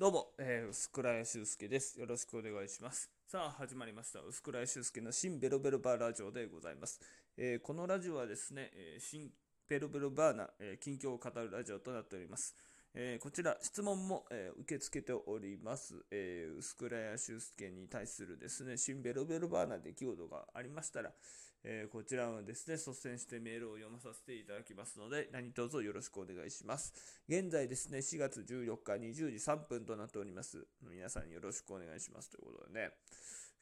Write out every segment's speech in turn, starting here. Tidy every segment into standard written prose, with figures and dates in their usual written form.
どうも、塙修介です。よろしくお願いします。さあ始まりました、塙修介の新ベロベロバーラジオでございます。このラジオはですね、新ベロベロバーな近況を語るラジオとなっております。こちら質問も、受け付けております。塙修介に対するですね、新ベロベロバーな出来事がありましたら、こちらをですね、率先してメールを読まさせていただきますので、何卒よろしくお願いします。現在ですね、4月14日20時3分となっております。皆さんよろしくお願いしますということでね、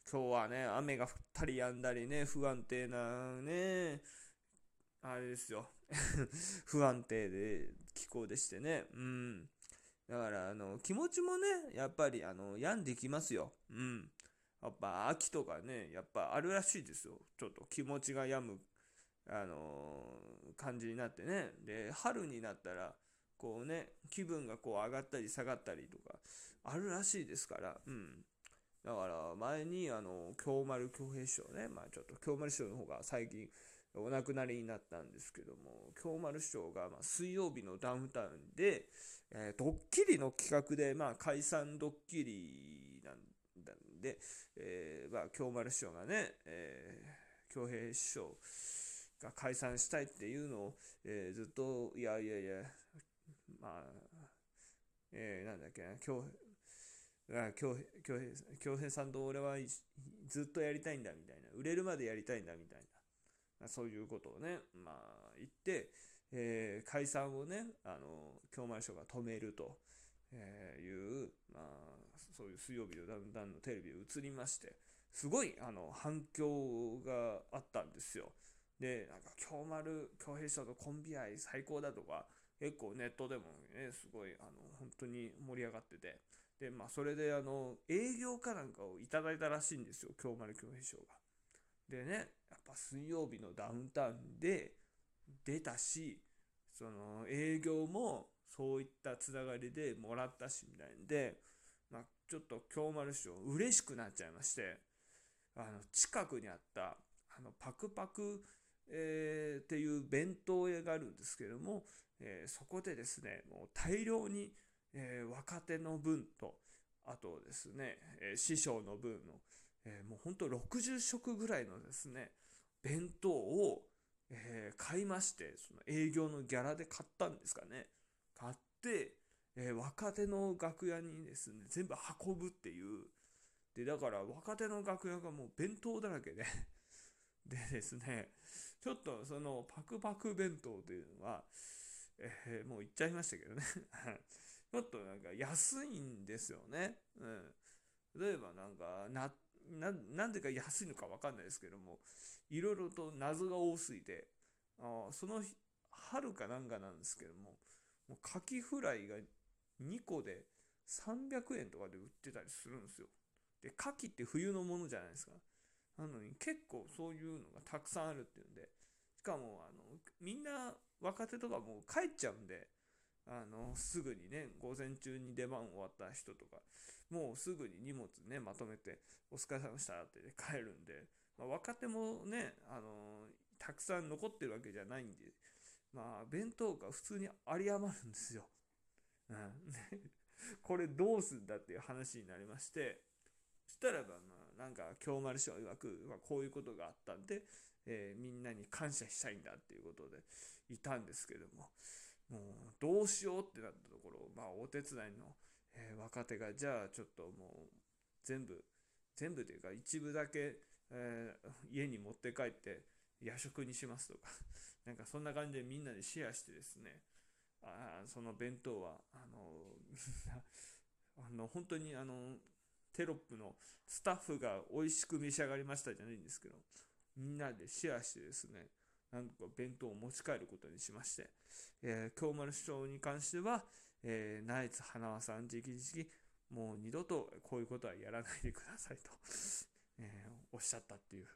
今日はね、雨が降ったりやんだりね、不安定なね、あれですよ、不安定で気候でしてね、だから気持ちもね、やっぱり病んできますよ、やっぱ秋とかね、やっぱあるらしいですよ。ちょっと気持ちが病む、感じになってね。で、春になったら、こうね、気分がこう上がったり下がったりとか、あるらしいですから。だから、前に、京丸京平師匠ね、まあちょっと京丸師匠の方が最近お亡くなりになったんですけども、京丸師匠が、まあ、水曜日のダウンタウンで、ドッキリの企画で、まあ解散ドッキリなんで、まあ、京丸師匠がね、京平師匠が解散したいっていうのを、ずっといやまあ、なんだっけな、京平さんと俺はずっとやりたいんだみたいな、売れるまでやりたいんだみたいな、そういうことをね、まあ、言って、解散をね、京丸師匠が止めると。いう、まあ、そういう水曜日のダウンタウンのテレビに移りまして、すごい反響があったんですよ。で、なんか京丸京平師匠とコンビ愛最高だとか、結構ネットでもね、すごい本当に盛り上がってて、で、まあそれで営業かなんかをいただいたらしいんですよ、京丸京平師匠が。でね、やっぱ水曜日のダウンタウンで出たし、その営業もそういったつながりでもらったしみたいんで、まあ、ちょっと京丸師匠嬉しくなっちゃいまして、近くにあったパクパク、っていう弁当屋があるんですけども、そこでですね、もう大量に、若手の分と、あとですね、師匠の分の、もうほんと60食ぐらいのですね弁当を、買いまして、その営業のギャラで買ったんですかね、買って、若手の楽屋にですね、全部運ぶっていう。で、だから若手の楽屋がもう弁当だらけで。でですね、ちょっとそのパクパク弁当というのは、もう言っちゃいましたけどね。ちょっとなんか安いんですよね。例えばなんか、なんでか安いのかわかんないですけども、いろいろと謎が多すぎて、その春かなんかなんですけども、カキフライが2個で300円とかで売ってたりするんですよ。で、カキって冬のものじゃないですか。なのに結構そういうのがたくさんあるっていうんで、しかもみんな若手とかもう帰っちゃうんで、すぐにね、午前中に出番終わった人とか、もうすぐに荷物ね、まとめてお疲れ様でしたって、ね、帰るんで、まあ、若手もね、たくさん残ってるわけじゃないんで、まあ、弁当が普通にあり余るんですよ。これどうすんだっていう話になりまして、そしたらば、なんか、京丸師匠曰く、こういうことがあったんで、みんなに感謝したいんだっていうことでいたんですけども、もう、どうしようってなったところ、まあ、お手伝いの、若手が、じゃあ、ちょっともう、全部というか、一部だけ、家に持って帰って、夜食にしますとか、なんかそんな感じでみんなでシェアしてですね、その弁当は、本当にテロップのスタッフが美味しく召し上がりましたじゃないんですけど、みんなでシェアしてですね、なんとか弁当を持ち帰ることにしまして、京丸師匠に関しては、ナイツ塙さん直々、もう二度とこういうことはやらないでくださいと、おっしゃったっていう。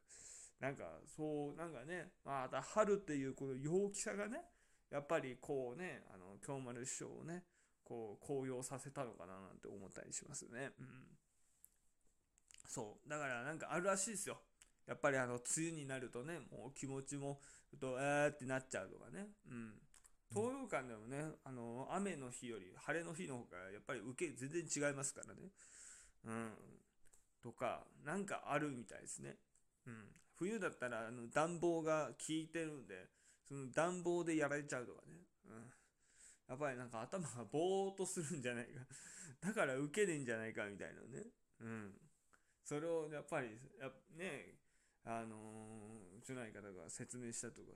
なんかそうなんかね、また春っていうこの陽気さがね、やっぱりこうね、京丸師匠をね、こう高揚させたのかななんて思ったりしますね。そうだからなんかあるらしいですよ。やっぱり梅雨になるとね、もう気持ちもちょっとってなっちゃうとかね、東洋館でもね、雨の日より晴れの日の方がやっぱり受け全然違いますからね。うん。とか、なんかあるみたいですね。うん。冬だったら暖房が効いてるんで、その暖房でやられちゃうとかね。うん。やっぱりなんか頭がぼーっとするんじゃないか。だから受けねえんじゃないかみたいなね。うん。それをやっぱり、ね、うちの相方が説明したとか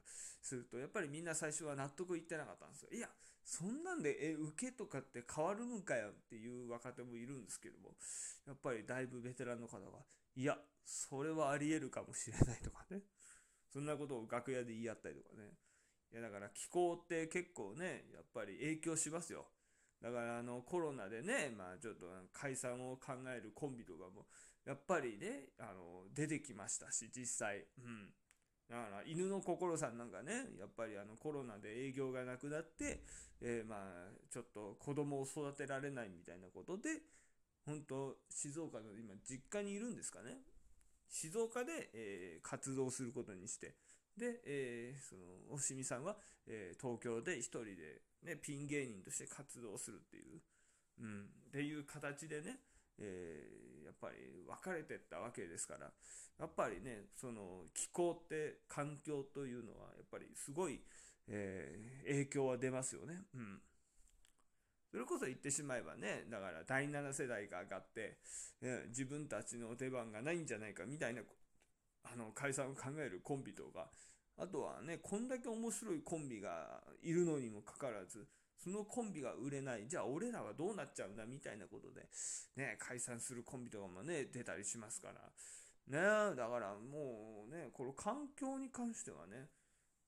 すると、やっぱりみんな最初は納得いってなかったんですよ。いや、そんなんで、受けとかって変わるのかよっていう若手もいるんですけども、やっぱりだいぶベテランの方が、いや、それはあり得るかもしれないとかね。そんなことを楽屋で言い合ったりとかね。いやだから気候って結構ね、やっぱり影響しますよ。だからコロナでね、まあちょっと解散を考えるコンビとかも、やっぱりね、出てきましたし、実際。うん。だから、犬の心さんなんかね、やっぱりコロナで営業がなくなって、まあ、ちょっと子供を育てられないみたいなことで、本当静岡の今、実家にいるんですかね。静岡で、活動することにして、で、その、おしみさんは、東京で一人で、ね、ピン芸人として活動するっていう、うん、っていう形でね、やっぱり分かれてったわけですから、やっぱりね、その気候って環境というのはやっぱりすごい、影響は出ますよね。うん。それこそ言ってしまえばね、だから第7世代が上がって、自分たちの出番がないんじゃないかみたいな解散を考えるコンビとか、あとはね、こんだけ面白いコンビがいるのにもかかわらず、そのコンビが売れない、じゃあ俺らはどうなっちゃうんだみたいなことで、ね、解散するコンビとかもね、出たりしますから。ね、だからもうね、この環境に関してはね、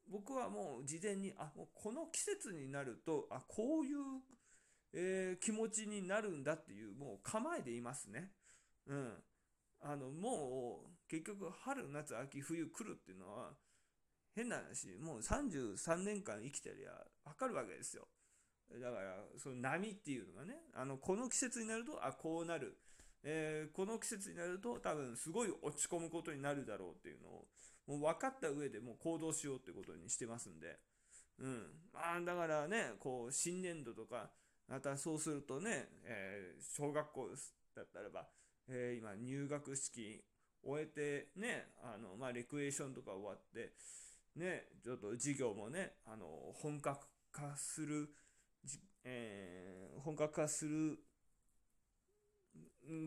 僕はもう事前に、もうこの季節になると、こういう、気持ちになるんだっていう、もう構えでいますね。うん。もう、結局、春、夏、秋、冬来るっていうのは、変な話、もう33年間生きてりゃ分かるわけですよ。だからその波っていうのがね、この季節になるとこうなる、この季節になると多分すごい落ち込むことになるだろうっていうのをもう分かった上でもう行動しようってことにしてますんで、うん、まあだからね、こう新年度とかまたそうするとね、小学校だったらば、今入学式終えてね、まあレクエーションとか終わって。ね、ちょっと授業もね、本格化する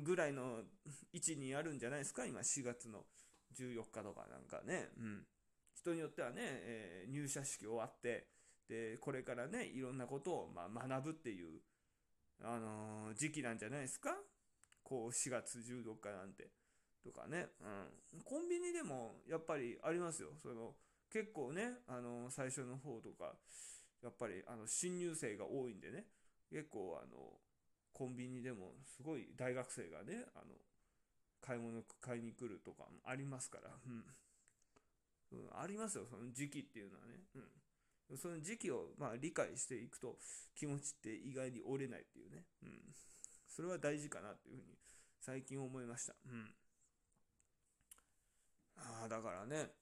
ぐらいの位置にあるんじゃないですか、今4月の14日とかなんかね、うん、人によってはね、入社式終わってでこれからねいろんなことを、まあ、学ぶっていう、時期なんじゃないですか、こう4月14日なんてとかね、うん、コンビニでもやっぱりありますよ、その結構ね、最初の方とか、やっぱり新入生が多いんでね、結構コンビニでもすごい大学生がね、買い物買いに来るとかもありますから、うんうん、ありますよ、その時期っていうのはね、うん、その時期をまあ理解していくと、気持ちって意外に折れないっていうね、うん、それは大事かなっていうふうに最近思いました。うん、だからね、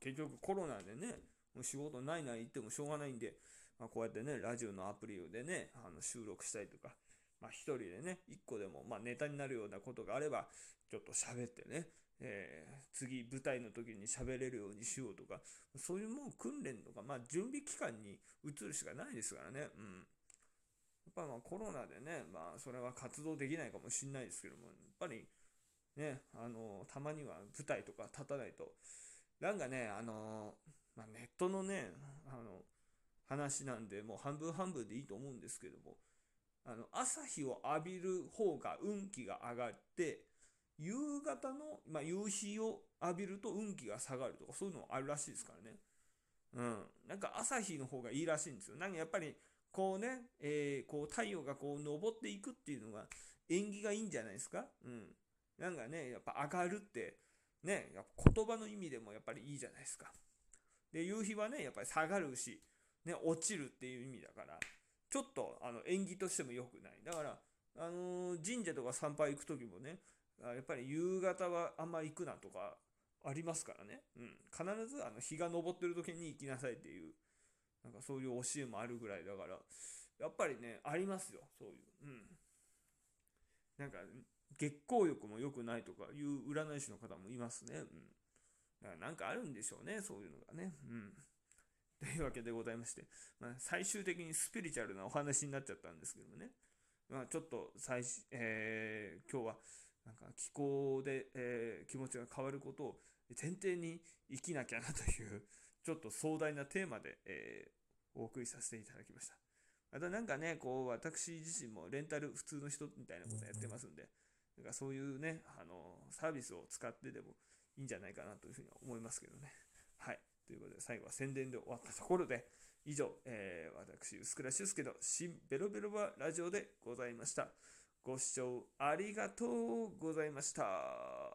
結局コロナでね、もう仕事ない言ってもしょうがないんで、まあ、こうやってね、ラジオのアプリでね、収録したりとか、まあ一人でね、一個でも、まあネタになるようなことがあれば、ちょっと喋ってね、次舞台の時に喋れるようにしようとか、そういうもう訓練とか、まあ準備期間に移るしかないですからね、うん。やっぱまあコロナでね、まあそれは活動できないかもしれないですけども、やっぱりね、たまには舞台とか立たないと、なんかね、まあ、ネットのね、話なんで、もう半分半分でいいと思うんですけども、朝日を浴びる方が運気が上がって、夕方の、まあ、夕日を浴びると運気が下がるとか、そういうのもあるらしいですからね。うん。なんか朝日の方がいいらしいんですよ。なんかやっぱり、こうね、こう太陽がこう昇っていくっていうのが、縁起がいいんじゃないですか。うん。なんかね、やっぱ上がるって、ね、やっぱ言葉の意味でもやっぱりいいじゃないですか。で、夕日はね、やっぱり下がるし、ね、落ちるっていう意味だから、ちょっと縁起としても良くない。だから、神社とか参拝行くときもね、やっぱり夕方はあんまり行くなとかありますからね。うん。必ず日が昇ってるときに行きなさいっていう、なんかそういう教えもあるぐらいだから、やっぱりね、ありますよ、そういう。うん。なんか、月光浴も良くないとかいう占い師の方もいますね。うん。だからなんかあるんでしょうね、そういうのがね。うん。というわけでございまして、まあ、最終的にスピリチュアルなお話になっちゃったんですけどもね。まあ、ちょっと今日はなんか気候で、気持ちが変わることを前提に生きなきゃなというちょっと壮大なテーマで、お送りさせていただきました。またなんかね、こう私自身もレンタル普通の人みたいなことやってますんで、なんかそういうね、サービスを使ってでもいいんじゃないかなというふうに思いますけどね。はい。ということで最後は宣伝で終わったところで、以上、私薄倉修介の新ベロベロバラジオでございました。ご視聴ありがとうございました。